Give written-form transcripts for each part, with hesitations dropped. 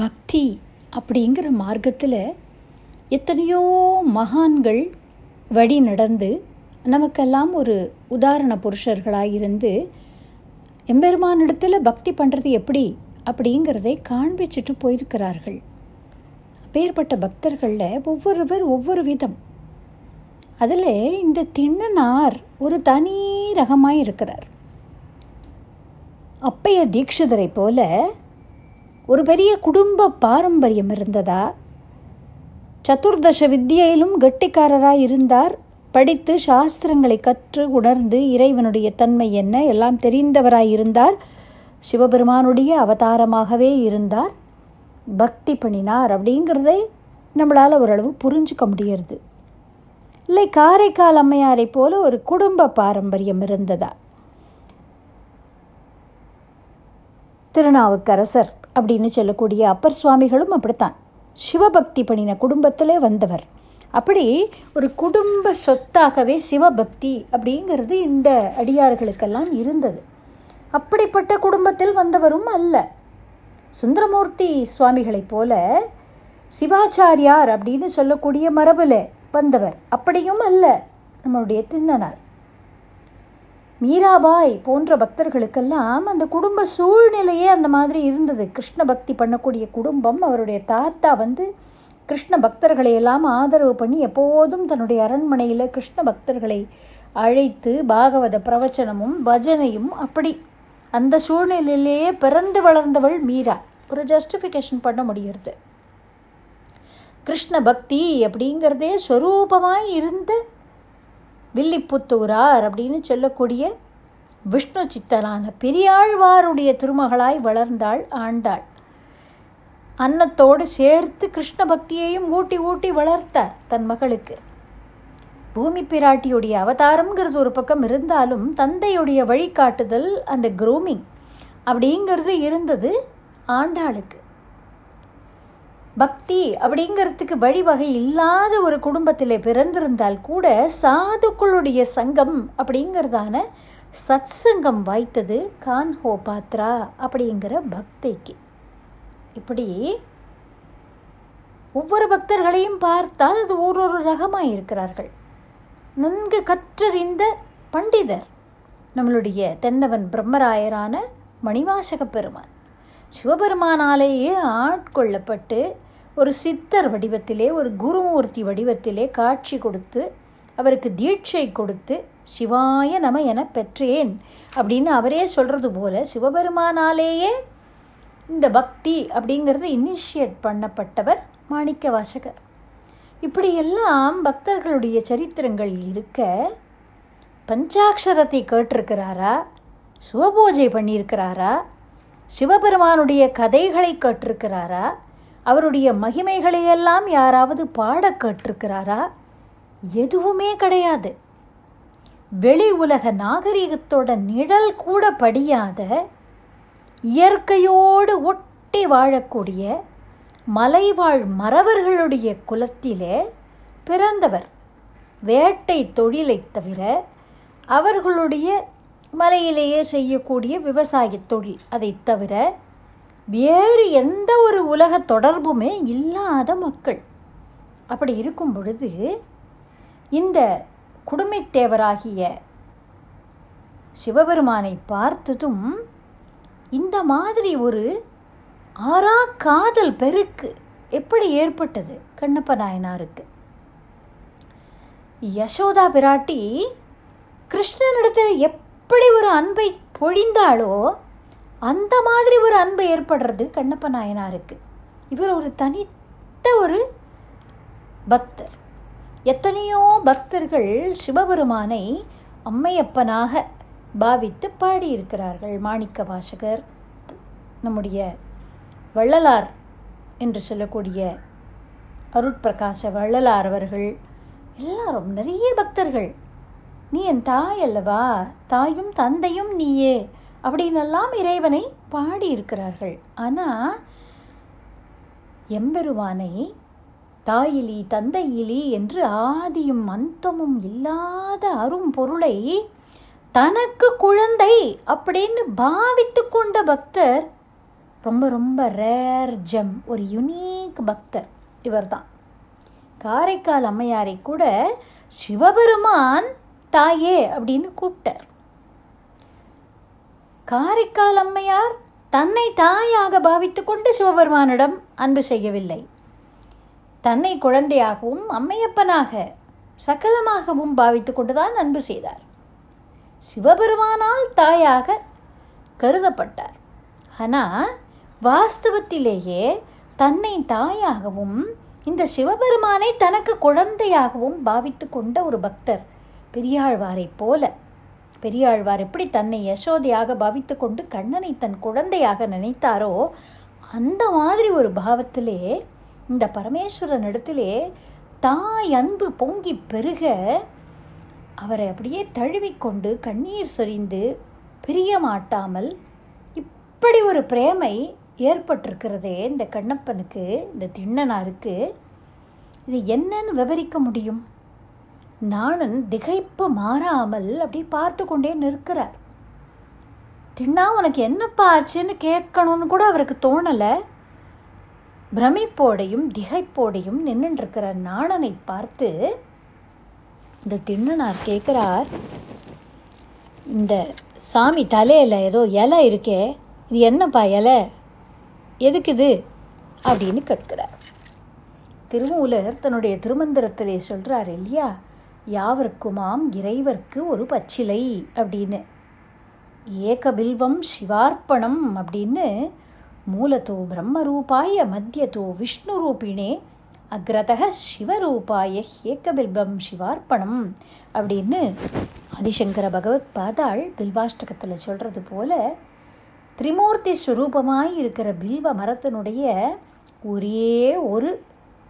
பக்தி அப்படிங்கிற மார்க்கத்தில் எத்தனையோ மகான்கள் வழி நடந்து நமக்கெல்லாம் ஒரு உதாரண புருஷர்களாக இருந்து எம்பெருமானிடத்தில் பக்தி பண்ணுறது எப்படி அப்படிங்கிறதை காண்பிச்சுட்டு போயிருக்கிறார்கள். அப்பேற்பட்ட பக்தர்களில் ஒவ்வொருவர் ஒவ்வொரு விதம். அதில் இந்த திண்ணனார் ஒரு தனி ரகமாக இருக்கிறார். அப்பைய தீக்ஷிதரை போல ஒரு பெரிய குடும்ப பாரம்பரியம் இருந்ததா, சதுர்தச வித்தியிலும் கெட்டிக்காரராக இருந்தார், படித்து சாஸ்திரங்களை கற்று உணர்ந்து இறைவனுடைய தன்மை என்ன எல்லாம் தெரிந்தவராக இருந்தார், சிவபெருமானுடைய அவதாரமாகவே இருந்தார், பக்தி பண்ணினார் அப்படிங்கிறதை நம்மளால் ஓரளவு புரிஞ்சுக்க முடியறது. இல்லை காரைக்கால் அம்மையாரை போல ஒரு குடும்ப பாரம்பரியம் இருந்ததா, திருநாவுக்கரசர் அப்படின்னு சொல்லக்கூடிய அப்பர் சுவாமிகளும் அப்படித்தான் சிவபக்தி பண்ணின குடும்பத்திலே வந்தவர். அப்படி ஒரு குடும்ப சொத்தாகவே சிவபக்தி அப்படிங்கிறது இந்த அடியார்களுக்கெல்லாம் இருந்தது. அப்படிப்பட்ட குடும்பத்தில் வந்தவரும் அல்ல. சுந்தரமூர்த்தி சுவாமிகளைப் போல சிவாச்சாரியார் அப்படின்னு சொல்லக்கூடிய மரபில் வந்தவர் அப்படியும் அல்ல நம்மளுடைய திண்ணனார். மீராபாய் போன்ற பக்தர்களுக்கெல்லாம் அந்த குடும்ப சூழ்நிலையே அந்த மாதிரி இருந்தது. கிருஷ்ண பக்தி பண்ணக்கூடிய குடும்பம். அவருடைய தாத்தா வந்து கிருஷ்ண பக்தர்களையெல்லாம் ஆதரவு பண்ணி எப்போதும் தன்னுடைய அரண்மனையில் கிருஷ்ண பக்தர்களை அழைத்து பாகவத பிரவச்சனமும் பஜனையும் அப்படி அந்த சூழ்நிலையிலேயே பிறந்து வளர்ந்தவள் மீரா. ஒரு ஜஸ்டிஃபிகேஷன் பண்ண முடிகிறது. கிருஷ்ண பக்தி அப்படிங்கிறதே ஸ்வரூபமாய் இருந்த வில்லிப்புத்தூரார் அப்படின்னு சொல்லக்கூடிய விஷ்ணு சித்தனான பெரியாழ்வாருடைய திருமகளாய் வளர்ந்தாள் ஆண்டாள். அன்னத்தோடு சேர்த்து கிருஷ்ண பக்தியையும் ஊட்டி ஊட்டி வளர்த்தார் தன் மகளுக்கு. பூமி பிராட்டியுடைய அவதாரம்ங்கிறது ஒரு பக்கம் இருந்தாலும் தந்தையுடைய வழிகாட்டுதல், அந்த குரூமிங் அப்படிங்கிறது இருந்தது ஆண்டாளுக்கு. பக்தி அப்படிங்கிறதுக்கு வழிவகை இல்லாத ஒரு குடும்பத்தில் பிறந்திருந்தால் கூட சாதுக்களுடைய சங்கம் அப்படிங்கிறதான சத்சங்கம் வாய்த்தது கான்ஹோ பாத்ரா அப்படிங்கிற பக்திக்கு. இப்படி ஒவ்வொரு பக்தர்களையும் பார்த்தால் அது ஒரு ஒரு ரகமாக இருக்கிறார்கள். நன்கு கற்றறிந்த பண்டிதர் நம்மளுடைய தென்னவன் பிரம்மராயரான மணிவாசக பெருமான் சிவபெருமானாலேயே ஆட்கொள்ளப்பட்டு ஒரு சித்தர் வடிவத்திலே, ஒரு குருமூர்த்தி வடிவத்திலே காட்சி கொடுத்து அவருக்கு தீட்சை கொடுத்து சிவாய நம என பெற்றேன் அப்படின்னு அவரே சொல்கிறது போல சிவபெருமானாலேயே இந்த பக்தி அப்படிங்கிறத இனிஷியேட் பண்ணப்பட்டவர் மாணிக்க வாசகர். இப்படியெல்லாம் பக்தர்களுடைய சரித்திரங்கள் இருக்க, பஞ்சாட்சரத்தை கேட்டிருக்கிறாரா, சிவபூஜை பண்ணியிருக்கிறாரா, சிவபெருமானுடைய கதைகளை கேட்டிருக்கிறாரா, அவருடைய மகிமைகளையெல்லாம் யாராவது பாட கேட்டிருக்கிறாரா? எதுவுமே கிடையாது. வெளி உலக நாகரிகத்தோட நிழல் கூட படியாத, இயற்கையோடு ஒட்டி வாழக்கூடிய மலைவாழ் மறவர்களுடைய குலத்திலே பிறந்தவர். வேட்டை தொழிலை தவிர அவர்களுடைய மலையிலேயே செய்யக்கூடிய விவசாய தொழில் அதை தவிர வேறு எந்த ஒரு உலக தொடர்புமே இல்லாத மக்கள். அப்படி இருக்கும் பொழுது இந்த குடுமித்தேவராகிய சிவபெருமானை பார்த்ததும் இந்த மாதிரி ஒரு ஆறா காதல் பெருக்கு எப்படி ஏற்பட்டது கண்ணப்ப நாயனாருக்கு? யசோதா பிராட்டி கிருஷ்ணனிடத்தில் எப்படி ஒரு அன்பை பொழிந்தாலோ அந்த மாதிரி ஒரு அன்பு ஏற்படுறது கண்ணப்ப நாயனாருக்கு. இவர் ஒரு தனித்த ஒரு பக்தர். எத்தனையோ பக்தர்கள் சிவபெருமானை அம்மையப்பனாக பாவித்து பாடியிருக்கிறார்கள். மாணிக்க வாசகர், நம்முடைய வள்ளலார் என்று சொல்லக்கூடிய அருட்பிரகாச வள்ளலார் அவர்கள், எல்லாரும் நிறைய பக்தர்கள் நீ என் தாய் அல்லவா, தாயும் தந்தையும் நீயே அப்படின்னெல்லாம் இறைவனை பாடியிருக்கிறார்கள். ஆனால் எம்பெருமானை தாயிலி தந்தையிலி என்று ஆதியும் அந்தமும் இல்லாத அரும்பொருளை தனக்கு குழந்தை அப்படின்னு பாவித்து கொண்ட பக்தர் ரொம்ப ரொம்ப ரேர் ஜெம், ஒரு யுனீக் பக்தர் இவர் தான். காரைக்கால் அம்மையாரை கூட சிவபெருமான் தாயே அப்படின்னு கூப்பிட்டார். காரைக்கால் அம்மையார் தன்னை தாயாக பாவித்து கொண்டு சிவபெருமானிடம் அன்பு செய்யவில்லை. தன்னை குழந்தையாகவும் அம்மையப்பனாக சகலமாகவும் பாவித்து கொண்டுதான் அன்பு செய்தார். சிவபெருமானால் தாயாக கருதப்பட்டார். ஆனால் வாஸ்தவத்திலேயே தன்னை தாயாகவும் இந்த சிவபெருமானை தனக்கு குழந்தையாகவும் பாவித்து கொண்ட ஒரு பக்தர் பெரியாழ்வாரை போல. பெரியாழ்வார் எப்படி தன்னை யசோதையாக பாவித்து கொண்டு கண்ணனை தன் குழந்தையாக நினைத்தாரோ அந்த மாதிரி ஒரு பாவத்திலே இந்த பரமேஸ்வரன் இடத்திலே தாய் அன்பு பொங்கி பெருக அவரை அப்படியே தழுவிக்கொண்டு கண்ணீர் சொரிந்து பிரிய மாட்டாமல் இப்படி ஒரு பிரேமை ஏற்பட்டிருக்கிறதே இந்த கண்ணப்பனுக்கு, இந்த திண்ணனாருக்கு. இது என்னன்னு விவரிக்க முடியும்? நாணன் திகைப்பு மாறாமல் அப்படி பார்த்து கொண்டே நிற்கிறார். திண்ணா, உனக்கு என்னப்பா ஆச்சுன்னு கேட்கணும்னு கூட அவருக்கு தோணலை. பிரமிப்போடையும் திகைப்போடையும் நின்றுருக்கிற நாணனை பார்த்து இந்த திண்ணனார் கேட்குறார், இந்த சாமி தலையில் ஏதோ இலை இருக்கே, இது என்னப்பா இலை, எதுக்குது அப்படின்னு கேட்கிறார். திருமூலர் தன்னுடைய திருமந்திரத்திலே சொல்கிறார் இல்லையா, யாவருக்குமாம் இறைவர்க்கு ஒரு பச்சிலை அப்படின்னு, ஏகபில்வம் சிவார்ப்பணம் அப்படின்னு, மூலத்தோ பிரம்மரூபாய மத்தியதோ விஷ்ணு ரூபிணே அக்ரதக சிவரூபாய ஏகபில்வம் சிவார்ப்பணம் அப்படின்னு ஆதி சங்கர பகவத் பாதாள் பில்வாஷ்டகத்தில் சொல்கிறது போல, திரிமூர்த்தி ஸ்வரூபமாய் இருக்கிற பில்வ மரத்தினுடைய ஒரே ஒரு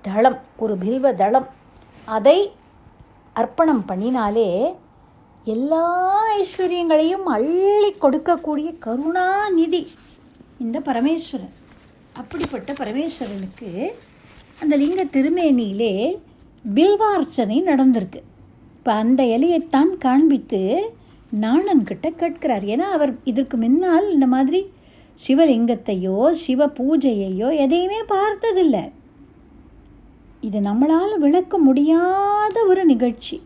தளம், ஒரு பில்வ தளம், அதை அர்ப்பணம் பண்ணினாலே எல்லா ஐஸ்வர்யங்களையும் அள்ளி கொடுக்கக்கூடிய கருணாநிதி இந்த பரமேஸ்வரன். அப்படிப்பட்ட பரமேஸ்வரனுக்கு அந்த லிங்க திருமேனியிலே பில்வார்ச்சனை நடந்திருக்கு. இப்போ அந்த இலையைத்தான் காண்பித்து நாணன்கிட்ட கேட்கிறார். ஏன்னா அவர் இதற்கு முன்னால் இந்த மாதிரி சிவலிங்கத்தையோ சிவ பூஜையையோ எதையுமே பார்த்ததில்லை. இது நம்மளால் விளக்க முடியாத ஒரு நிகழ்ச்சி,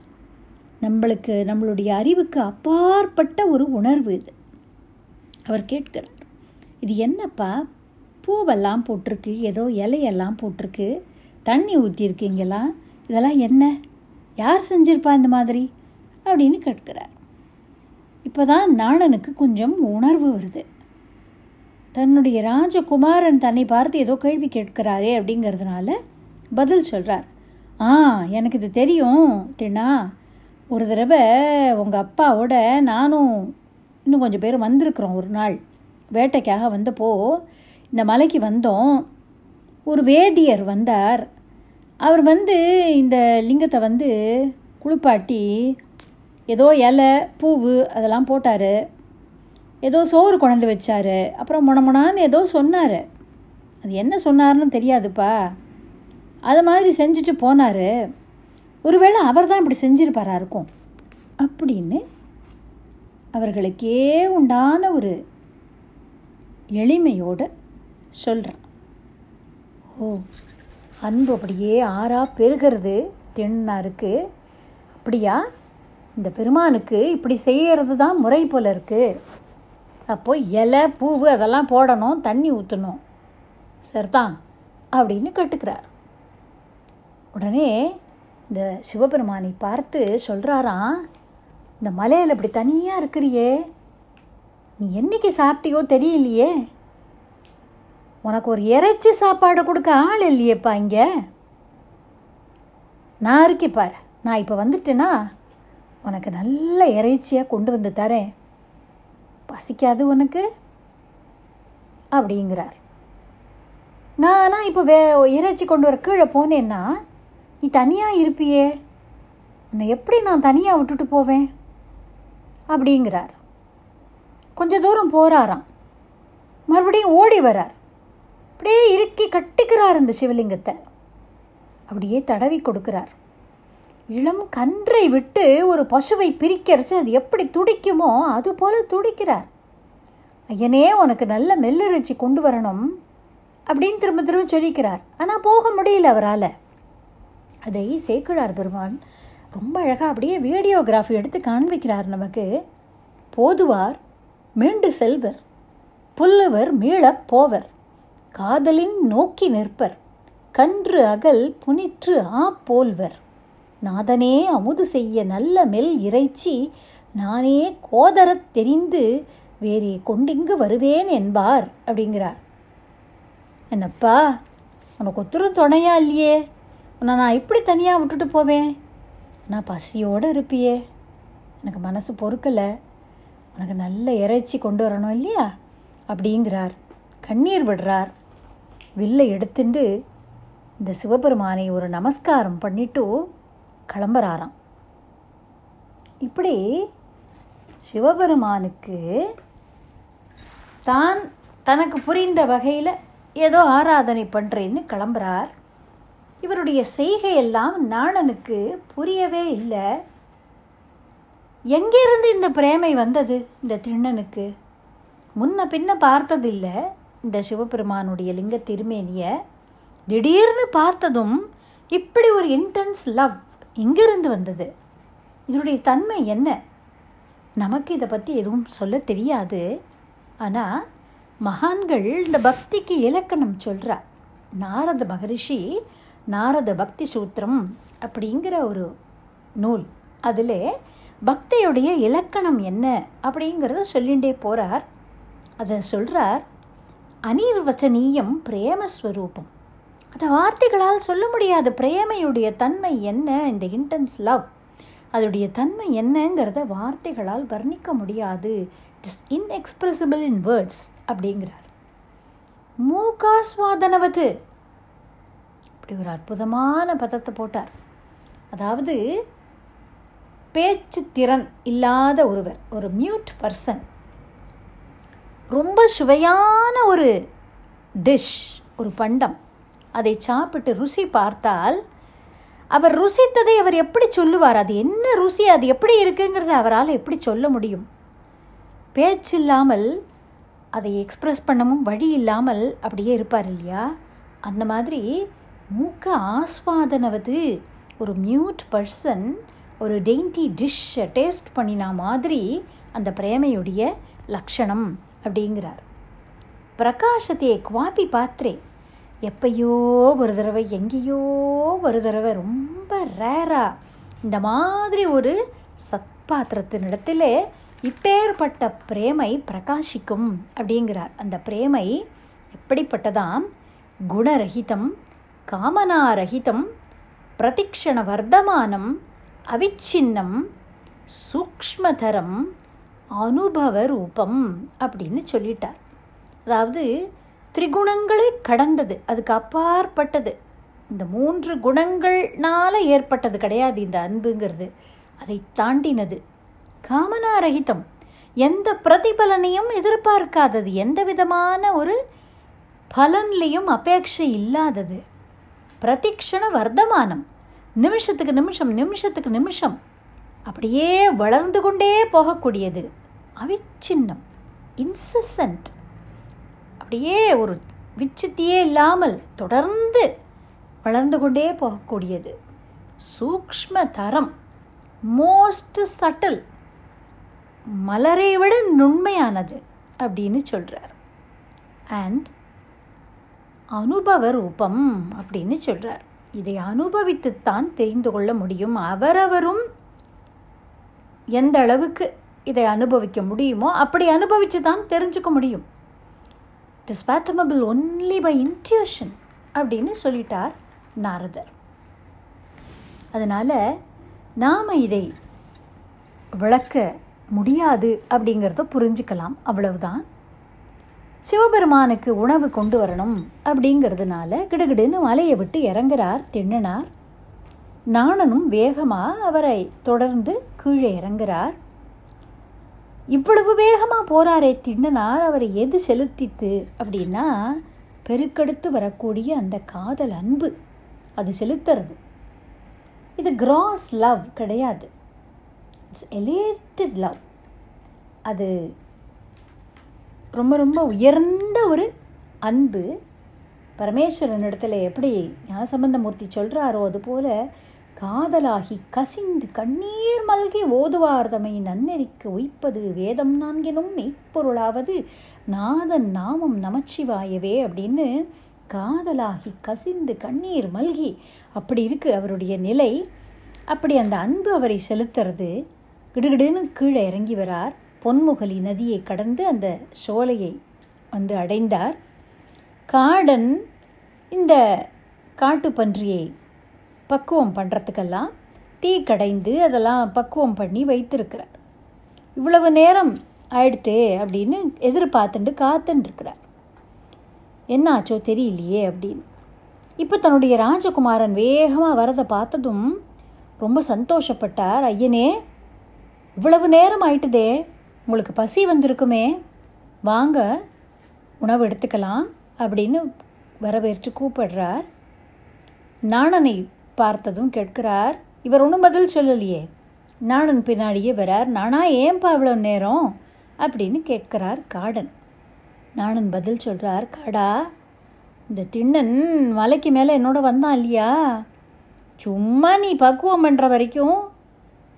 நம்மளுக்கு நம்மளுடைய அறிவுக்கு அப்பாற்பட்ட ஒரு உணர்வு இது. அவர் கேட்கிறார், இது என்னப்பா பூவெல்லாம் போட்டிருக்கு, ஏதோ இலையெல்லாம் போட்டிருக்கு, தண்ணி ஊற்றிருக்கீங்களா, இதெல்லாம் என்ன, யார் செஞ்சிருப்பா இந்த மாதிரி அப்படின்னு கேட்கிறார். இப்போ தான் நாணனுக்கு கொஞ்சம் உணர்வு வருது. தன்னுடைய ராஜகுமாரன் தன்னை பார்த்து ஏதோ கேள்வி கேட்கிறாரே அப்படிங்கிறதுனால பதில் சொல்கிறார். எனக்கு இது தெரியும் திண்ணா, ஒரு தடவை உங்கள் அப்பாவோட நானும் இன்னும் கொஞ்சம் பேர் வந்திருக்கிறோம். ஒரு நாள் வேட்டைக்காக வந்தப்போ இந்த மலைக்கு வந்தோம். ஒரு வேதியர் வந்தார். அவர் வந்து இந்த லிங்கத்தை வந்து குளிப்பாட்டி ஏதோ இலை பூவு அதெல்லாம் போட்டார், ஏதோ சோறு கொண்டு வச்சார், அப்புறம் முணமுணான்னு ஏதோ சொன்னார். அது என்ன சொன்னார்னு தெரியாதுப்பா, அது மாதிரி செஞ்சுட்டு போனார். ஒருவேளை அவர் தான் இப்படி செஞ்சிருப்பாரா இருக்கும் அப்படின்னு அவர்களுக்கே உண்டான ஒரு எளிமையோடு சொல்கிறான். அன்பு அப்படியே ஆறா பெருகிறது திண்ணனாருக்கு. அப்படியா, இந்த பெருமானுக்கு இப்படி செய்கிறது தான் முறை போல் இருக்குது. அப்போது இலை பூவு அதெல்லாம் போடணும், தண்ணி ஊற்றணும், சரிதான் அப்படின்னு கேட்டுக்கிறார். உடனே இந்த சிவபெருமானை பார்த்து சொல்கிறாராம், இந்த மலையில் இப்படி தனியாக இருக்கிறியே, நீ என்றைக்கு சாப்பிட்டியோ தெரியலையே, உனக்கு ஒரு இறைச்சி சாப்பாடு கொடுக்க ஆள் இல்லையேப்பா, இங்கே நான் இருக்கேன் பாரு, நான் இப்போ வந்துட்டேன்னா உனக்கு நல்ல இறைச்சியாக கொண்டு வந்து தரேன், பசிக்காது உனக்கு அப்படிங்கிறார். நானா இப்போ இறைச்சி கொண்டு வர கீழே போனேன்னா நீ தனியாக இருப்பியே, உன்னை எப்படி நான் தனியாக விட்டுட்டு போவேன் அப்படிங்கிறார். கொஞ்சம் தூரம் போகிறாராம், மறுபடியும் ஓடி வரார், அப்படியே இறுக்கி கட்டிக்கிறார் இந்த சிவலிங்கத்தை, அப்படியே தடவி கொடுக்குறார். இளம் கன்றை விட்டு ஒரு பசுவை பிரிக்கரிச்சு அது எப்படி துடிக்குமோ அது போல் துடிக்கிறார். ஐயனே உனக்கு நல்ல மெல்லிருச்சி கொண்டு வரணும் அப்படின்னு திரும்ப திரும்ப சொல்லிக்கிறார். ஆனால் போக முடியல அவரால். அதை சேக்கழார் பெருமான் ரொம்ப அழகாக அப்படியே வீடியோகிராஃபி எடுத்து காண்பிக்கிறார் நமக்கு. போதுவார் மீண்டு செல்வர், புல்லவர் மீளப் போவர், காதலின் நோக்கி நிற்பர், கன்று அகல் புனிற்று ஆ போல்வர், நாதனே அமுது செய்ய நல்ல மெல் இறைச்சி நானே கோதரத் தெரிந்து வேறே கொண்டிங்கு வருவேன் என்பார் அப்படிங்கிறார். என்னப்பா உனக்கு ஒத்துரும் துணையா இல்லையே, உன்னை நான் இப்படி தனியாக விட்டுட்டு போவேன், நான் பசியோடு இருப்பியே, எனக்கு மனசு பொறுக்கலை, உனக்கு நல்ல இறைச்சி கொண்டு வரணும் இல்லையா அப்படிங்கிறார். கண்ணீர் விடுறார். வில்லை எடுத்துட்டு இந்த சிவபெருமானை ஒரு நமஸ்காரம் பண்ணிட்டு கிளம்புறாராம். இப்படி சிவபெருமானுக்கு தான் தனக்கு புரிந்த வகையில் ஏதோ ஆராதனை பண்ணுறேன்னு கிளம்புறார். இவருடைய செய்கையெல்லாம் நாணனுக்கு புரியவே இல்லை. எங்கேருந்து இந்த பிரேமை வந்தது? இந்த திண்ணனுக்கு முன்ன பின்ன பார்த்ததில்லை இந்த சிவபெருமானுடைய லிங்க திருமேனியை. திடீர்னு பார்த்ததும் இப்படி ஒரு இன்டென்ஸ் லவ் எங்கேருந்து வந்தது? இதனுடைய தன்மை என்ன? நமக்கு இதை பற்றி எதுவும் சொல்ல தெரியாது. ஆனால் மகான்கள் இந்த பக்திக்கு இலக்கணம் சொல்கிறா. நாரத மகரிஷி நாரத பக்தி சூத்திரம் அப்படிங்கிற ஒரு நூல், அதில் பக்தியுடைய இலக்கணம் என்ன அப்படிங்கிறத சொல்லிகிட்டே போகிறார். அதை சொல்கிறார். அனிர்வச்சனீயம் பிரேமஸ்வரூபம், அதை வார்த்தைகளால் சொல்ல முடியாத பிரேமையுடைய தன்மை என்ன, இந்த இன்டென்ஸ் லவ் அதோடைய தன்மை என்னங்கிறத வார்த்தைகளால் வர்ணிக்க முடியாது, இட்ஸ் இன்எக்ஸ்பிரசிபிள் இன் வேர்ட்ஸ் அப்படிங்கிறார். மூகாஸ்வாதனவது அப்படி ஒரு அற்புதமான பதத்தை போட்டார். அதாவது பேச்சு திறன் இல்லாத ஒருவர், ஒரு மியூட் பர்சன், ரொம்ப சுவையான ஒரு டிஷ், ஒரு பண்டம், அதை சாப்பிட்டு ருசி பார்த்தால் அவர் ருசித்ததை அவர் எப்படி சொல்லுவார்? அது என்ன ருசி, அது எப்படி இருக்குங்கிறத அவரால் எப்படி சொல்ல முடியும்? பேச்சு இல்லாமல் அதை எக்ஸ்பிரஸ் பண்ணவும் வழி இல்லாமல் அப்படியே இருப்பார் இல்லையா? அந்த மாதிரி மூக்க ஆஸ்வாதனவது, ஒரு மியூட் பர்சன் ஒரு டெய்ன்டி டிஷ்ஷை டேஸ்ட் பண்ணினா மாதிரி அந்த பிரேமையுடைய லக்ஷணம் அப்படிங்கிறார். பிரகாசத்தையே குவாப்பி பாத்திரே, எப்பையோ ஒரு தடவை எங்கேயோ ஒரு தடவை ரொம்ப ரேரா இந்த மாதிரி ஒரு சத்பாத்திரத்தின் இடத்துல இப்பேற்பட்ட பிரேமை பிரகாசிக்கும் அப்படிங்கிறார். அந்த பிரேமை எப்படிப்பட்டதாம்? குணரகிதம், காமனாரகிதம், பிரதிக்ஷண வர்த்தமானம், அவிச்சின்னம், சூக்ஷ்மதரம், அனுபவ ரூபம் அப்படின்னு சொல்லிட்டார். அதாவது திரிகுணங்களை கடந்தது, அதுக்கு அப்பாற்பட்டது. இந்த மூன்று குணங்கள்னால ஏற்பட்டது கிடையாது இந்த அன்புங்கிறது, அதை தாண்டினது. காமனாரகிதம், எந்த பிரதிபலனையும் எதிர்பார்க்காதது, எந்த விதமான ஒரு பலன்லையும் அபேட்சை இல்லாதது. பிரதிக்ஷண வர்த்தமானம், நிமிஷத்துக்கு நிமிஷம் நிமிஷத்துக்கு நிமிஷம் அப்படியே வளர்ந்து கொண்டே போகக்கூடியது. அவிச்சின்னம், இன்சசன்ட், அப்படியே ஒரு விச்சித்தியே இல்லாமல் தொடர்ந்து வளர்ந்து கொண்டே போகக்கூடியது. சூக்ஷ்ம தரம், மோஸ்ட் சட்டில், மலரை விட நுண்மையானது அப்படின்னு சொல்கிறார். அண்ட் அனுபவ ரூபம் அப்படின்னு சொல்கிறார். இதை அனுபவித்துத்தான் தெரிந்து கொள்ள முடியும். அவரவரும் எந்த அளவுக்கு இதை அனுபவிக்க முடியுமோ அப்படி அனுபவித்து தான் தெரிஞ்சுக்க முடியும். It is fathomable only by intuition அப்படின்னு சொல்லிட்டார் நாரதர். அதனால் நாம் இதை விளக்க முடியாது அப்படிங்கிறத புரிஞ்சுக்கலாம், அவ்வளவுதான். சிவபெருமானுக்கு உணவு கொண்டு வரணும் அப்படிங்கிறதுனால கிடுகிடுன்னு மலையை விட்டு இறங்குறார் திண்ணனார். நாணனும் வேகமாக அவரை தொடர்ந்து கீழே இறங்குறார். இவ்வளவு வேகமாக போகிறாரே திண்ணனார், அவரை எது செலுத்தித்து அப்படின்னா பெருக்கெடுத்து வரக்கூடிய அந்த காதல் அன்பு, அது செலுத்துறது. இது கிராஸ் லவ் கிடையாது, இட்ஸ் எலேட்டட் லவ். அது ரொம்ப ரொம்ப உயர்ந்த ஒரு அன்பு பரமேஸ்வரன் இடத்துல எப்படி ஞான சம்பந்த மூர்த்தி சொல்கிறாரோ அதுபோல் காதலாகி கசிந்து கண்ணீர் மல்கி ஓதுவார்தமை நன்னெறிக்கு உய்ப்பது வேதம் நான்கினும் மெய்ப்பொருளாவது நாதன் நாமம் நமச்சிவாயவே அப்படின்னு காதலாகி கசிந்து கண்ணீர் மல்கி அப்படி இருக்குது அவருடைய நிலை. அப்படி அந்த அன்பு அவரை செலுத்துறது. கிடுகிடுன்னு கீழே இறங்கி வரார். பொன்முகலி நதியை கடந்து அந்த சோலையை வந்து அடைந்தார். காடன் இந்த காட்டுப்பன்றியை பக்குவம் பண்ணுறதுக்கெல்லாம் தீ கடைந்து அதெல்லாம் பக்குவம் பண்ணி வைத்திருக்கிறார். இவ்வளவு நேரம் ஆயிடுத்து அப்படின்னு எதிர்பார்த்துட்டு காத்துட்டுருக்கிறார். என்ன ஆச்சோ தெரியலையே அப்படின்னு. இப்போ தன்னுடைய ராஜகுமாரன் வேகமாக வரதை பார்த்ததும் ரொம்ப சந்தோஷப்பட்டார். ஐயனே, இவ்வளவு நேரம் ஆயிட்டுதே, உங்களுக்கு பசி வந்திருக்குமே, வாங்க உணவு எடுத்துக்கலாம் அப்படின்னு வரவேற்று கூப்பிடுறார். நாணனை பார்த்ததும் கேட்கிறார். இவர் ஒன்றும் பதில் சொல்லலையே. நாணன் பின்னாடியே வரார். நானா, ஏன்பா இவ்வளோ நேரம் அப்படின்னு கேட்கிறார் காடன். நாணன் பதில் சொல்கிறார். காடா, இந்த திண்ணன் மலைக்கு மேலே என்னோட வந்தான் இல்லையா, சும்மா நீ பக்குவம் பண்ணுற வரைக்கும்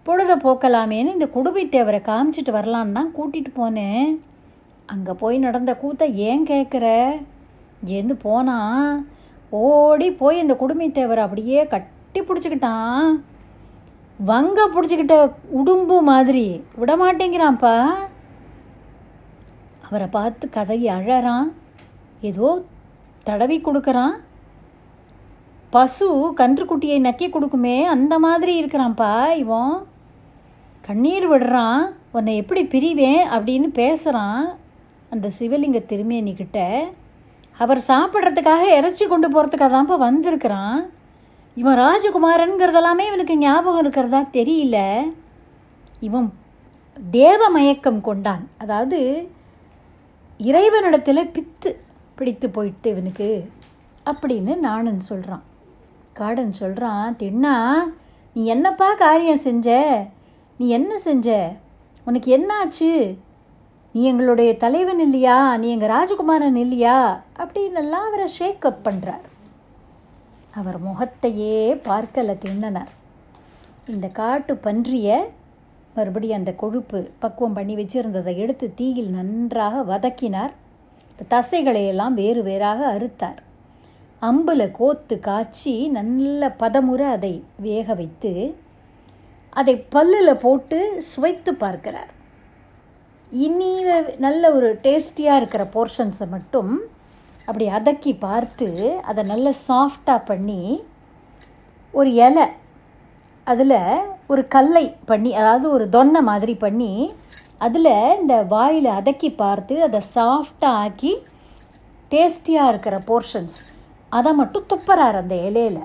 பொழுதை போக்கலாமேன்னு இந்த குடும்பத்தேவரை காமிச்சிட்டு வரலான்னு தான் கூட்டிகிட்டு போனேன். அங்கே போய் நடந்த கூத்தை ஏன் கேட்குற? இங்கேருந்து போனால் ஓடி போய் இந்த குடும்பத்தேவரை அப்படியே கட்டி பிடிச்சிக்கிட்டான். வங்க பிடிச்சிக்கிட்ட உடும்பு மாதிரி விடமாட்டேங்கிறான்ப்பா. அவரை பார்த்து கதவி அழறான், ஏதோ தடவி கொடுக்குறான். பசு கன்றுக்குட்டியை நக்கி கொடுக்குமே அந்த மாதிரி இருக்கிறான்ப்பா இவன். கண்ணீர் விடுறான், உன்னை எப்படி பிரிவேன் அப்படின்னு பேசுகிறான் அந்த சிவலிங்க திருமேனிக்கிட்ட. அவர் சாப்பிட்றதுக்காக இறைச்சி கொண்டு போகிறதுக்காக தான்ப்பா வந்திருக்கிறான். இவன் ராஜகுமாரனுங்கிறதெல்லாமே இவனுக்கு ஞாபகம் இருக்கிறதா தெரியல. இவன் தேவ மயக்கம் கொண்டான், அதாவது இறைவனிடத்தில் பித்து பிடித்து போயிட்டு இவனுக்கு அப்படின்னு நாணன் சொல்கிறான். காடன் சொல்கிறான். திண்ணா, நீ என்னப்பா காரியம் செஞ்ச? நீ என்ன செஞ்ச? உனக்கு என்ன ஆச்சு? நீ எங்களுடைய தலைவன் இல்லையா, நீ எங்கள் ராஜகுமாரன் இல்லையா அப்படின்லாம் அவரை ஷேக்கப் பண்ணுறார். அவர் முகத்தையே பார்க்கலை திண்ணனார். இந்த காட்டு பன்றியை மறுபடியும் அந்த கொழுப்பு பக்குவம் பண்ணி வச்சுருந்ததை எடுத்து தீயில் நன்றாக வதக்கினார். தசைகளையெல்லாம் வேறு வேறாக அறுத்தார். அம்பில் கோத்து காய்ச்சி நல்ல பதமுறை அதை வேக வைத்து அதை பல்லில் போட்டு சுவைத்து பார்க்கிறார். இனி நல்ல ஒரு டேஸ்டியாக இருக்கிற போர்ஷன்ஸை மட்டும் அப்படி அதக்கி பார்த்து அதை நல்லா சாஃப்டாக பண்ணி ஒரு இலை அதில் ஒரு கல்லை பண்ணி, அதாவது ஒரு தொன்னை மாதிரி பண்ணி அதில் இந்த வாயில் அதக்கி பார்த்து அதை சாஃப்டாக ஆக்கி டேஸ்டியாக இருக்கிற போர்ஷன்ஸ் அதை மட்டும் துப்புறார் அந்த இலையில்.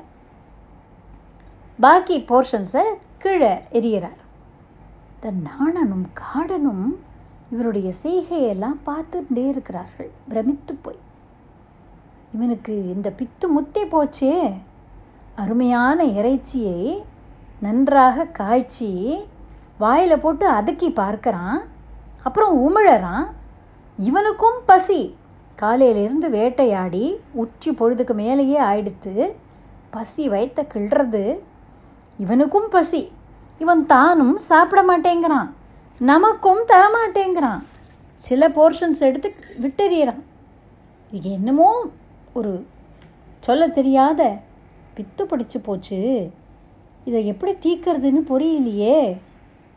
பாக்கி போர்ஷன்ஸை கீழே எறிகிறார். இந்த நாணனும் காடனும் இவருடைய செய்கையெல்லாம் பார்த்துட்டே இருக்கிறார்கள், பிரமித்து போய். இவனுக்கு இந்த பித்து முத்தி போச்சே. அருமையான இறைச்சியை நன்றாக காய்ச்சி வாயில் போட்டு அதுக்கி பார்க்குறான், அப்புறம் உமிழறான். இவனுக்கும் பசி, காலையிலிருந்து வேட்டையாடி உச்சி பொழுதுக்கு மேலேயே ஆயிடுத்து, பசி வைத்த கிள்றது. இவனுக்கும் பசி, இவன் தானும் சாப்பிட மாட்டேங்கிறான், நமக்கும் தரமாட்டேங்கிறான். சில போர்ஷன்ஸ் எடுத்து விட்டெறிகிறான். இது என்னமோ ஒரு சொல்ல தெரியாத பித்து பிடிச்சி போச்சு. இதை எப்படி தீக்கிறதுன்னு புரியலையே.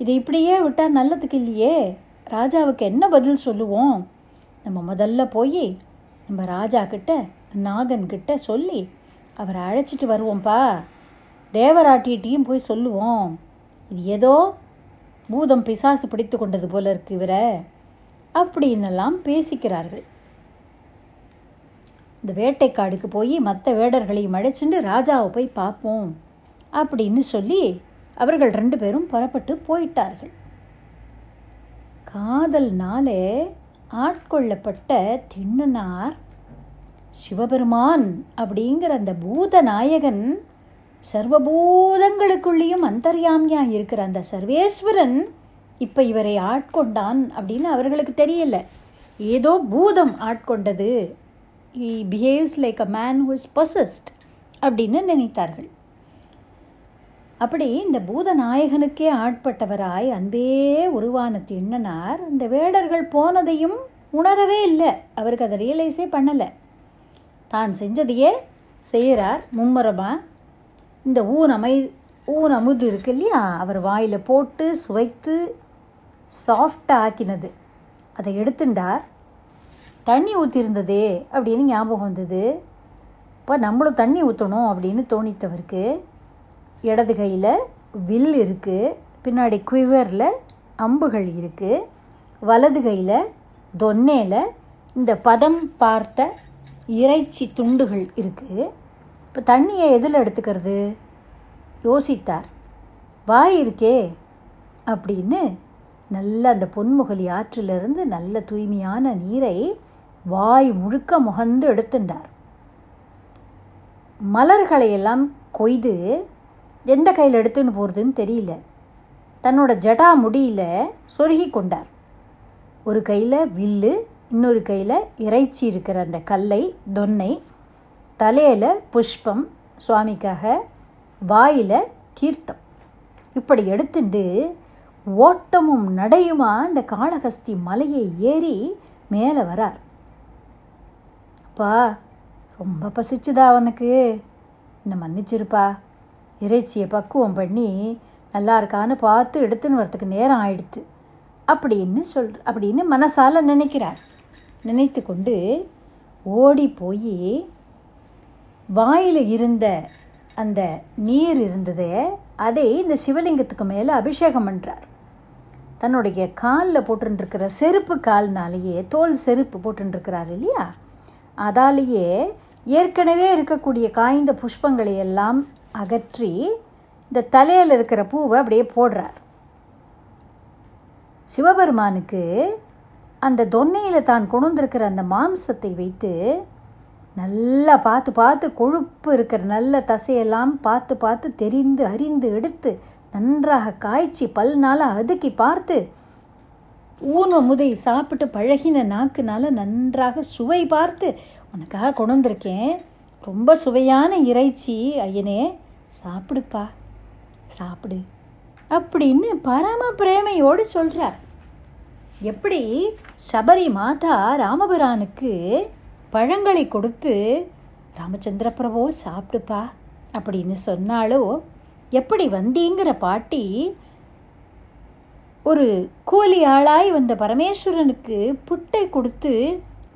இதை இப்படியே விட்டால் நல்லதுக்கு இல்லையே. ராஜாவுக்கு என்ன பதில் சொல்லுவோம்? நம்ம முதல்ல போய் நம்ம ராஜாக்கிட்ட, நாகன்கிட்ட சொல்லி அவரை அழைச்சிட்டு வருவோம்ப்பா. தேவராட்டிகிட்டையும் போய் சொல்லுவோம், இது ஏதோ பூதம் பிசாசு பிடித்து கொண்டது போல இருக்கு இவரை அப்படின்னெல்லாம் பேசிக்கிறார்கள். இந்த வேட்டைக்காடுக்கு போய் மற்ற வேடர்களையும் அழைச்சிட்டு ராஜாவை போய் பார்ப்போம் அப்படின்னு சொல்லி அவர்கள் ரெண்டு பேரும் புறப்பட்டு போயிட்டார்கள். காதல்னாலே ஆட்கொள்ளப்பட்ட திண்ணனார் சிவபெருமான் அப்படிங்கிற அந்த பூத நாயகன், சர்வபூதங்களுக்குள்ளேயும் அந்தர்யாமியாக இருக்கிற அந்த சர்வேஸ்வரன் இப்போ இவரை ஆட்கொண்டான் அப்படின்னு அவர்களுக்கு தெரியலை. ஏதோ பூதம் ஆட்கொண்டது, he behaves like a man who is possessed அப்படின்னு நினைத்தார்கள். அப்படி இந்த பூதநாயகனுக்கே ஆட்பட்டவராய் அன்பே உருவான திண்ணனார் இந்த வேடர்கள் போனதையும் உணரவே இல்லை. அவருக்கு அதை ரியலைஸே பண்ணலை. தான் செஞ்சதையே செய்கிறார் மும்முரமாக. இந்த ஊன் அமுது இருக்கு இல்லையா, அவர் வாயில் போட்டு சுவைத்து சாஃப்டாக ஆக்கினது அதை எடுத்துட்டார். தண்ணி ஊற்றிருந்ததே அப்படின்னு ஞாபகம் வந்தது. இப்போ நம்மளும் தண்ணி ஊற்றணும் அப்படின்னு தோணித்தவருக்கு இடது கையில் வில் இருக்குது, பின்னாடி குவிவரில் அம்புகள் இருக்குது, வலது கையில் தொன்னையில் இந்த பதம் பார்த்த இறைச்சி துண்டுகள் இருக்குது. இப்போ தண்ணியை எதில் எடுத்துக்கிறது யோசித்தார். வாய் இருக்கே அப்படின்னு நல்ல அந்த பொன்முகலி ஆற்றிலிருந்து நல்ல தூய்மையான நீரை வாய் முழுக்க முகந்து எடுத்துட்டார். மலர்களையெல்லாம் கொய்து எந்த கையில் எடுத்துன்னு போகிறதுன்னு தெரியல, தன்னோட ஜடா முடியில் சொருகி கொண்டார். ஒரு கையில் வில்லு, இன்னொரு கையில் இறைச்சி இருக்கிற அந்த கல்லை தொன்னை, தலையில் புஷ்பம் சுவாமிக்காக, வாயில் தீர்த்தம். இப்படி எடுத்துட்டு ஓட்டமும் நடையுமா அந்த காளஹஸ்தி மலையை ஏறி மேலே வரார். அப்பா ரொம்ப பசிச்சுதா அவனுக்கு, என்னை மன்னிச்சிருப்பா, இறைச்சியை பக்குவம் பண்ணி நல்லா இருக்கான்னு பார்த்து எடுத்துன்னு வரத்துக்கு நேரம் ஆயிடுத்து அப்படின்னு அப்படின்னு மனசால் நினைக்கிறார். நினைத்து கொண்டு ஓடி போய் வாயில் இருந்த அந்த நீர் இருந்ததே அதை இந்த சிவலிங்கத்துக்கு மேலே அபிஷேகம் பண்ணுறார். தன்னுடைய காலில் போட்டுருக்கிற செருப்பு கால்னாலேயே, தோல் செருப்பு போட்டுருக்கிறார் இல்லையா, அதாலேயே ஏற்கனவே இருக்கக்கூடிய காய்ந்த புஷ்பங்களை எல்லாம் அகற்றி இந்த தலையில் இருக்கிற பூவை அப்படியே போடுறார். சிவபெருமானுக்கு அந்த தொன்னையில் தான் கொண்டுருக்கிற அந்த மாம்சத்தை வைத்து நல்லா பார்த்து பார்த்து கொழுப்பு இருக்கிற நல்ல தசையெல்லாம் பார்த்து பார்த்து தெரிந்து அறிந்து எடுத்து நன்றாக காய்ச்சி பல்னால் அதுக்கி பார்த்து ஊன முதை சாப்பிட்டு பழகின நாக்குனால் நன்றாக சுவை பார்த்து உனக்காக கொண்டு வந்திருக்கேன், ரொம்ப சுவையான இறைச்சி ஐயனே, சாப்பிடுப்பா சாப்பிடு அப்படின்னு பரம பிரேமையோடு சொல்கிறார். எப்படி சபரி மாதா ராமபிரானுக்கு பழங்களை கொடுத்து ராமச்சந்திர பிரபோ சாப்பிடுப்பா அப்படின்னு சொன்னாலோ, எப்படி வந்திங்கிற பாட்டி ஒரு கூலி ஆளாய் வந்த பரமேஸ்வரனுக்கு புட்டை கொடுத்து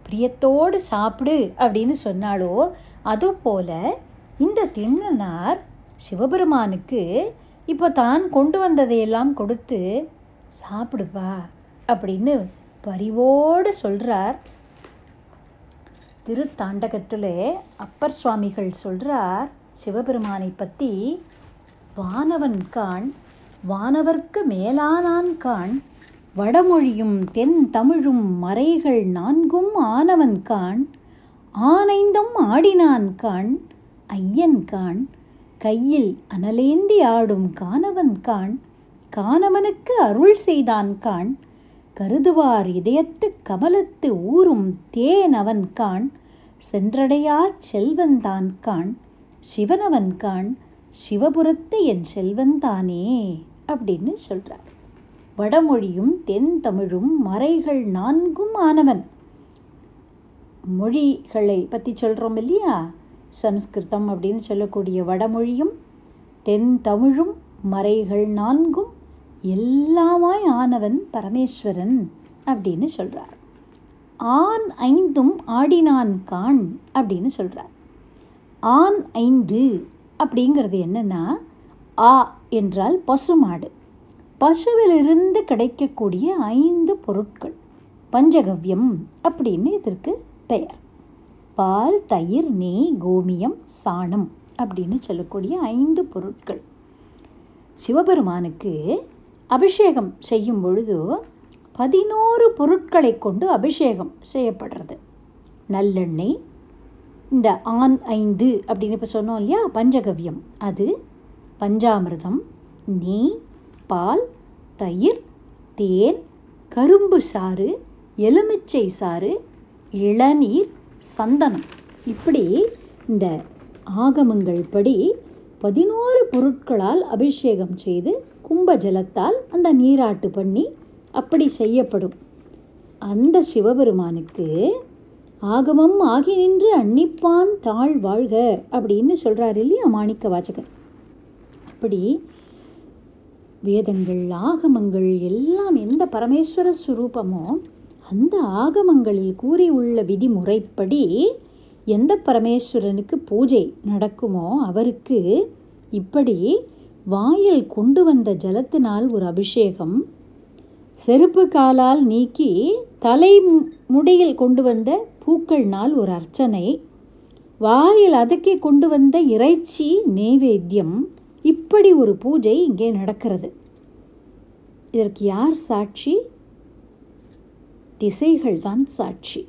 பிரியத்தோடு சாப்பிடு அப்படின்னு சொன்னாலோ, அதுபோல் இந்த திண்ணனார் சிவபெருமானுக்கு இப்போ தான் கொண்டு வந்ததையெல்லாம் கொடுத்து சாப்பிடுப்பா அப்படின்னு பரிவோடு சொல்கிறார். திருத்தாண்டகத்தில் அப்பர் சுவாமிகள் சொல்கிறார் சிவபெருமானை பற்றி, வானவன் காண் வானவர்க்கு மேலானான் காண், வடமொழியும் தென் தமிழும் மறைகள் நான்கும் ஆனவன் காண், ஆனைந்தும் ஆடினான் காண் ஐயன் காண், கையில் அனலேந்தி ஆடும் காணவன் காண், காணவனுக்கு அருள் செய்தான் காண், கருதுவார் இதயத்து கமலத்து ஊரும் தேனவன் காண், சென்றடையார் செல்வந்தான் காண், சிவனவன் காண், சிவபுரத்து என் செல்வந்தானே அப்படின்னு சொல்கிறார். வடமொழியும் தென் தமிழும் மறைகள் நான்கும் ஆனவன். மொழிகளை பற்றி சொல்கிறோம் இல்லையா, சம்ஸ்கிருதம் அப்படின்னு சொல்லக்கூடிய வடமொழியும் தென் தமிழும் மறைகள் நான்கும் எல்லாமாய் ஆனவன் பரமேஸ்வரன் அப்படின்னு சொல்கிறார். ஆண் ஐந்தும் ஆடினான் காண் அப்படின்னு சொல்கிறார். ஆண் ஐந்து அப்படிங்கிறது என்னென்னா, ஆ என்றால் பசுமாடு, பசுவிலிருந்து கிடைக்கக்கூடிய 5 பொருட்கள், பஞ்சகவ்யம் அப்படின்னு இதற்கு பெயர். பால், தயிர், நெய், கோமியம், சாணம் அப்படின்னு சொல்லக்கூடிய 5 பொருட்கள் சிவபெருமானுக்கு அபிஷேகம் செய்யும் பொழுது 14 பொருட்களை கொண்டு அபிஷேகம் செய்யப்படுறது. நல்லெண்ணெய், இந்த ஆண் ஐந்து அப்படின்னு இப்போ சொன்னோம் இல்லையா பஞ்சகவ்யம், அது பஞ்சாமிர்தம், நெய், பால், தயிர், தேன், கரும்பு சாறு, எலுமிச்சை சாறு, இளநீர், சந்தனம், இப்படி இந்த ஆகமங்கள் படி 11 பொருட்களால் அபிஷேகம் செய்து கும்ப ஜலத்தால் அந்த நீராட்டு பண்ணி அப்படி செய்யப்படும் அந்த சிவபெருமானுக்கு ஆகமம் ஆகி நின்று அன்னிப்பான் தாழ் வாழ்க அப்படின்னு சொல்கிறார் இல்லையா மாணிக்க வாசகர். அப்படி வேதங்கள் ஆகமங்கள் எல்லாம் எந்த பரமேஸ்வர சுரூபமோ அந்த ஆகமங்களில் கூறியுள்ள விதிமுறைப்படி எந்த பரமேஸ்வரனுக்கு பூஜை நடக்குமோ அவருக்கு இப்படி வாயில் கொண்டு வந்த ஜலத்தினால் ஒரு அபிஷேகம், செருப்பு காலால் நீக்கி தலை முடியில் கொண்டு வந்த பூக்கள்னால் ஒரு அர்ச்சனை, வாயில் அதக்கி கொண்டு வந்த இறைச்சி நெய்வேத்தியம், இப்படி ஒரு பூஜை இங்கே நடக்கிறது. இதற்கு யார் சாட்சி? திசைகள் தான் சாட்சி.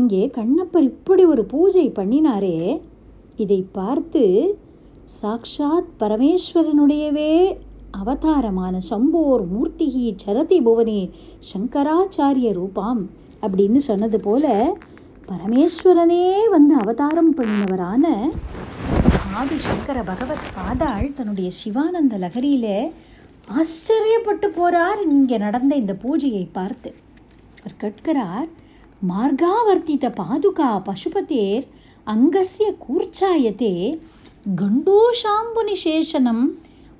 இங்கே கண்ணப்பர் இப்படி ஒரு பூஜை பண்ணினாரே, இதை பார்த்து சாக்ஷாத் பரமேஸ்வரனுடையவே அவதாரமான சம்போர் மூர்த்திகி சரதி புவனே சங்கராச்சாரிய ரூபாம் அப்படின்னு சொன்னது போல பரமேஸ்வரனே வந்து அவதாரம் பண்ணினவரான ஆதி சங்கர பகவத் பாதாள் தன்னுடைய சிவானந்த லகரியிலே ஆச்சரியப்பட்டு போகிறார் இங்கே நடந்த இந்த பூஜையை பார்த்து. அவர் கேட்கிறார், மார்காவர்த்தித பாதுகா பசுபதேர் அங்கசிய கூர்ச்சாயத்தே கண்டோஷாம்புனிசேஷனம்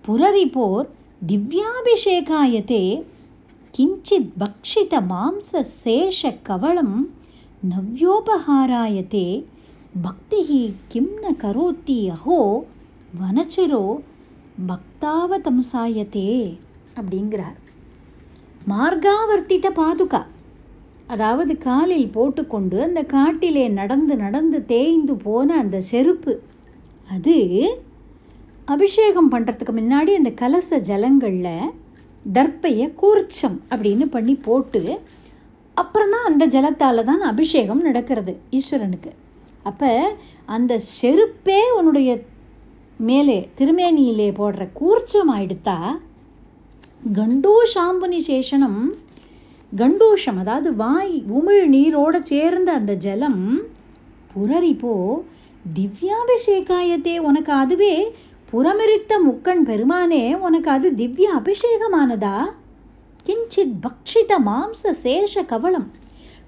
புரரிபோர் திவ்யாபிஷேகாயத்தே கிஞ்சித் பக்ஷித மாம்ச சேஷ கவளம் நவ்யோபஹாராயத்தே பக்திஹி கிம் ந கரோத்தி அஹோ வனச்சரோ பக்தாவதம்சாயத்தே அப்படிங்கிறார். மார்காவர்த்தித பாதுகா, அதாவது காலில் போட்டுக்கொண்டு அந்த காட்டிலே நடந்து நடந்து தேய்ந்து போன அந்த செருப்பு, அது அபிஷேகம் பண்ணுறதுக்கு முன்னாடி அந்த கலச ஜலங்களில் தர்ப்பைய கூர்ச்சம் அப்படின்னு பண்ணி போட்டு அப்புறம்தான் அந்த ஜலத்தால் தான் அபிஷேகம் நடக்கிறது ஈஸ்வரனுக்கு. அப்போ அந்த செருப்பே உன்னுடைய மேலே திருமேனியிலே போடுற கூர்ச்சம் ஆயிடுத்தா கண்டூஷாம்புனி சேஷனம், கண்டூஷம் அதாவது வாய் உமிழ் நீரோடு சேர்ந்த அந்த ஜலம், புரரிப்போ திவ்யாபிஷேகாயத்தே உனக்கு அதுவே புறமெரித்த முக்கன் பெருமானே உனக்கு அது திவ்ய அபிஷேகமானதா, கிஞ்சித் பக்ஷித மாம்ச சேஷ கவளம்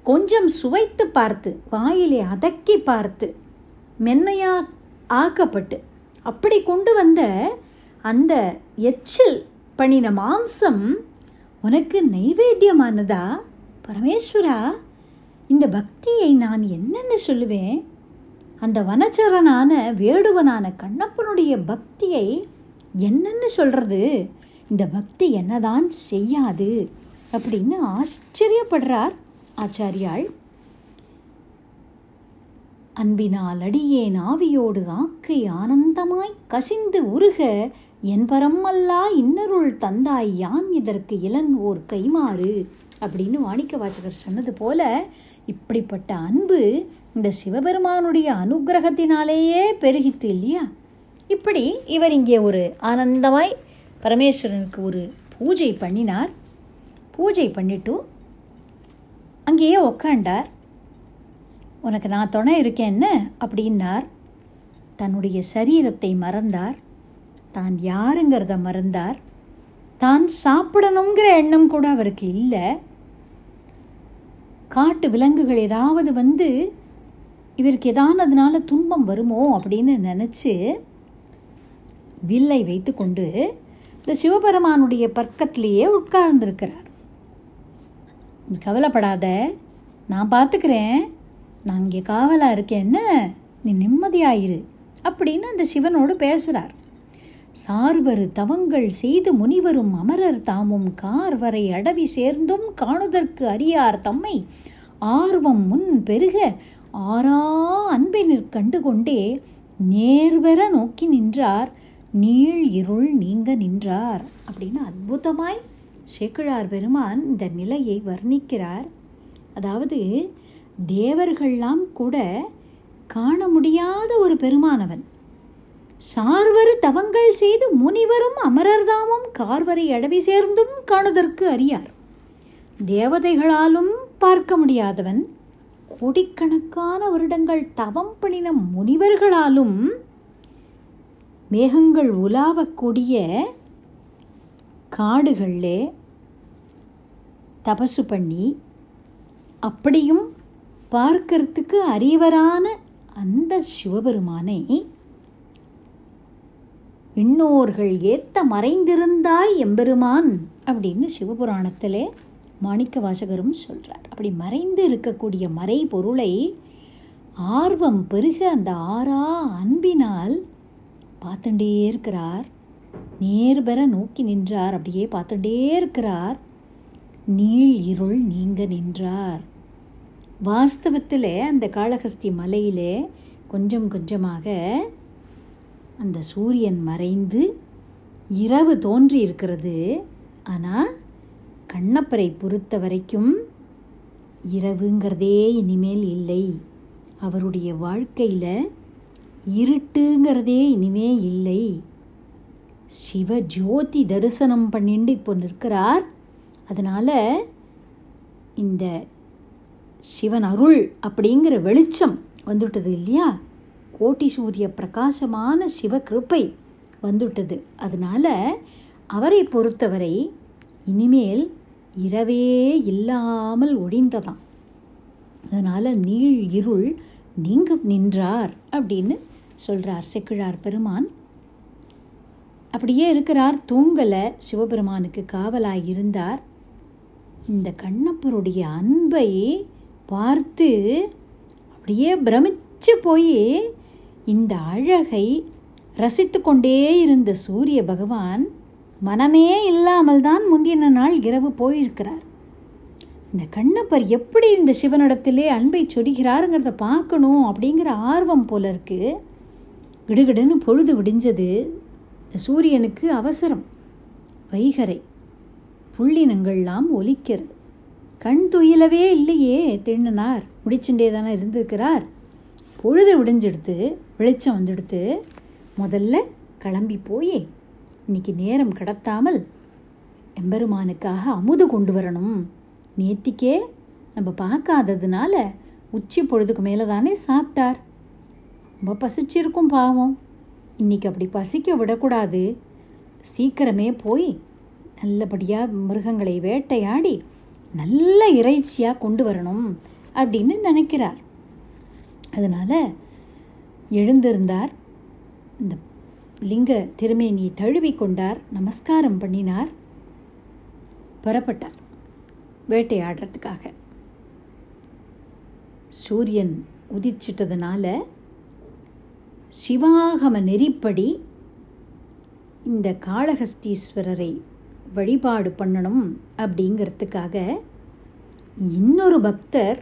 கொஞ்சம் சுவைத்து பார்த்து வாயிலே அதக்கி பார்த்து மென்மையா ஆக்கப்பட்டு அப்படி கொண்டு வந்த அந்த எச்சில் பண்ணின மாம்சம் உனக்கு நைவேத்தியமானதா பரமேஸ்வரா. இந்த பக்தியை நான் என்னென்னு சொல்லுவேன், அந்த வனச்சரனான வேடுவனான கண்ணப்பனுடைய பக்தியை என்னன்னு சொல்கிறது, இந்த பக்தி என்னதான் செய்யாது அப்படின்னு ஆச்சரியப்படுறார் ஆச்சாரியாள். அன்பினால் அடியேன் ஆவியோடு ஆக்கை ஆனந்தமாய் கசிந்து உருக என் பரமல்லா இன்னருள் தந்தாய் யான் இதற்கு இளன் ஓர் கைமாறு அப்படின்னு மாணிக்க வாசகர் சொன்னது போல இப்படிப்பட்ட அன்பு இந்த சிவபெருமானுடைய அனுகிரகத்தினாலேயே பெருகித்து இல்லையா. இப்படி இவர் இங்கே ஒரு ஆனந்தமாய் பரமேஸ்வரனுக்கு ஒரு பூஜை பண்ணினார். பூஜை பண்ணிட்டு அங்கேயே உக்காண்டார். உனக்கு நான் துணை இருக்கேன்னு அப்படின்னார். தன்னுடைய சரீரத்தை மறந்தார், தான் யாருங்கிறத மறந்தார், தான் சாப்பிடணுங்கிற எண்ணம் கூட அவருக்கு இல்லை. காட்டு விலங்குகள் ஏதாவது வந்து இவருக்கு எதானதுனால துன்பம் வருமோ அப்படின்னு நினச்சி வில்லை வைத்து கொண்டு இந்த சிவபெருமானுடைய பக்கத்திலேயே உட்கார்ந்துருக்கிறார். நீ கவலைப்படாத, நான் பார்த்துக்கிறேன், நான் இங்கே காவலாக இருக்கேன்னு, நீ நிம்மதியாயிரு அப்படின்னு அந்த சிவனோடு பேசுகிறார். சார்வரு தவங்கள் செய்து முனிவரும் அமரர் தாமும் கார்வரை அடவி சேர்ந்தும் காணுதற்கு அறியார் தம்மை ஆர்வம் முன் பெருக ஆறா அன்பினிற் கண்டு கொண்டே நேர்வெற நோக்கி நின்றார் நீள் இருள் நீங்க நின்றார் அப்படின்னு அற்புதமாய் சேக்கழார் பெருமான் இந்த நிலையை வர்ணிக்கிறார். அதாவது தேவர்கள்லாம் கூட காண முடியாத ஒரு பெருமானவன். சார்வரு தவங்கள் செய்து முனிவரும் அமரர்தாமும் கார்வரை அடவி சேர்ந்தும் காணுதற்கு அறியார். தேவதைகளாலும் பார்க்க முடியாதவன் கோடிக்கணக்கான வருடங்கள் தவம் பண்ணின முனிவர்களாலும் மேகங்கள் உலாவக்கூடிய காடுகளில் தபசு பண்ணி அப்படியும் பார்க்கறதுக்கு அறிவரான அந்த சிவபெருமானை இன்னோர்கள் ஏத்த மறைந்திருந்தாய் எம்பெருமான் அப்படின்னு சிவபுராணத்திலே மாணிக்க வாசகரும் சொல்கிறார். அப்படி மறைந்து இருக்கக்கூடிய மறை பொருளை ஆர்வம் பெருக அந்த ஆறா அன்பினால் பார்த்துட்டே இருக்கிறார். நேர்பெற நோக்கி நின்றார், அப்படியே பார்த்துட்டே இருக்கிறார். நீள் இருள் நீங்க நின்றார். வாஸ்தவத்தில் அந்த காளஹஸ்தி மலையிலே கொஞ்சம் கொஞ்சமாக அந்த சூரியன் மறைந்து இரவு தோன்றி இருக்கிறது. ஆனால் கண்ணப்பரை பொறுத்த வரைக்கும் இரவுங்கிறதே இனிமேல் இல்லை. அவருடைய வாழ்க்கையில் இருட்டுங்கிறதே இனிமே இல்லை. சிவ ஜோதி தரிசனம் பண்ணிட்டு இப்போ நிற்கிறார். அதனால் இந்த சிவன் அருள் அப்படிங்கிற வெளிச்சம் வந்துவிட்டது இல்லையா? கோட்டி சூரிய பிரகாசமான சிவகிருப்பை வந்துவிட்டது. அதனால் அவரை பொறுத்தவரை இனிமேல் இரவே இல்லாமல் ஒழிந்ததான். அதனால் நீள் இருள் நீங்க நின்றார் அப்படின்னு சொல்கிறார் சேக்கழார் பெருமான். அப்படியே இருக்கிறார், தூங்கலை. சிவபெருமானுக்கு காவலாக இருந்தார். இந்த கண்ணப்பருடைய அன்பை பார்த்து அப்படியே பிரமிச்சு போய் இந்த அழகை ரசித்து கொண்டே இருந்த சூரிய பகவான் மனமே இல்லாமல் தான் முந்தின நாள் இரவு போயிருக்கிறார். இந்த கண்ணப்பர் எப்படி இந்த சிவனிடத்திலே அன்பை சொடுகிறாருங்கிறத பார்க்கணும் அப்படிங்கிற ஆர்வம் போல இருக்குது. கிடுகிடுன்னு பொழுது விடிஞ்சது. இந்த சூரியனுக்கு அவசரம். வைகரை புள்ளினங்கள்லாம் ஒலிக்கிறது. கண் துயிலவே இல்லையே திண்ணனார், முடிச்சுட்டே தானே இருந்திருக்கிறார். பொழுது விடிஞ்செடுத்து வெளிச்சம் வந்துடுத்து. முதல்ல கிளம்பி போய் இன்னைக்கு நேரம் கடத்தாமல் எம்பெருமானுக்காக அமுது கொண்டு வரணும். நேத்திக்கே நம்ம பார்க்காததுனால உச்சி பொழுதுக்கு மேலே தானே சாப்பிட்டார். ரொம்ப பசிச்சிருக்கும் பாவம். இன்றைக்கி அப்படி பசிக்க விடக்கூடாது. சீக்கிரமே போய் நல்லபடியாக மிருகங்களை வேட்டையாடி நல்ல இறைச்சியாக கொண்டு வரணும் அப்படின்னு நினைக்கிறார். அதனால் எழுந்திருந்தார். இந்த லிங்க திருமேனியை தழுவி கொண்டார், நமஸ்காரம் பண்ணினார், புறப்பட்டார் வேட்டையாடுறதுக்காக. சூரியன் உதிச்சிட்டதுனால சிவாகம நெறிப்படி இந்த காளஹஸ்தீஸ்வரரை வழிபாடு பண்ணணும் அப்படிங்கிறதுக்காக இன்னொரு பக்தர்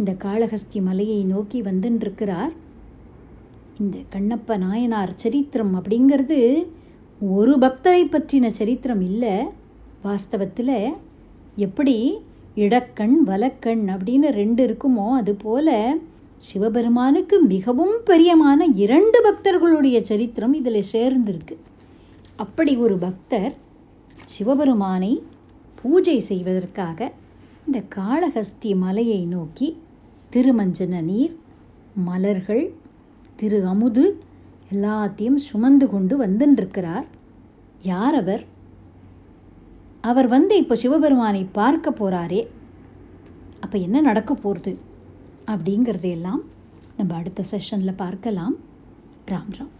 இந்த காளஹஸ்தி மலையை நோக்கி வந்துட்டுருக்கிறார். இந்த கண்ணப்ப நாயனார் சரித்திரம் அப்படிங்கிறது ஒரு பக்தரை பற்றின சரித்திரம் இல்லை. வாஸ்தவத்தில் எப்படி இடக்கண் வலக்கண் அப்படின்னு ரெண்டு இருக்குமோ அதுபோல சிவபெருமானுக்கு மிகவும் பெரியமான இரண்டு பக்தர்களுடைய சரித்திரம் இதில் சேர்ந்திருக்கு. அப்படி ஒரு பக்தர் சிவபெருமானை பூஜை செய்வதற்காக இந்த காளஹஸ்தி மலையை நோக்கி திருமஞ்சன நீர், மலர்கள், திரு அமுது எல்லாத்தையும் சுமந்து கொண்டு வந்துன்றிருக்கிறார். யார் அவர்? அவர் வந்து இப்போ சிவபெருமானை பார்க்க போகிறாரே, அப்போ என்ன நடக்க போகிறது அப்படிங்கிறதையெல்லாம் நம்ம அடுத்த செஷனில் பார்க்கலாம். ராம் ராம்.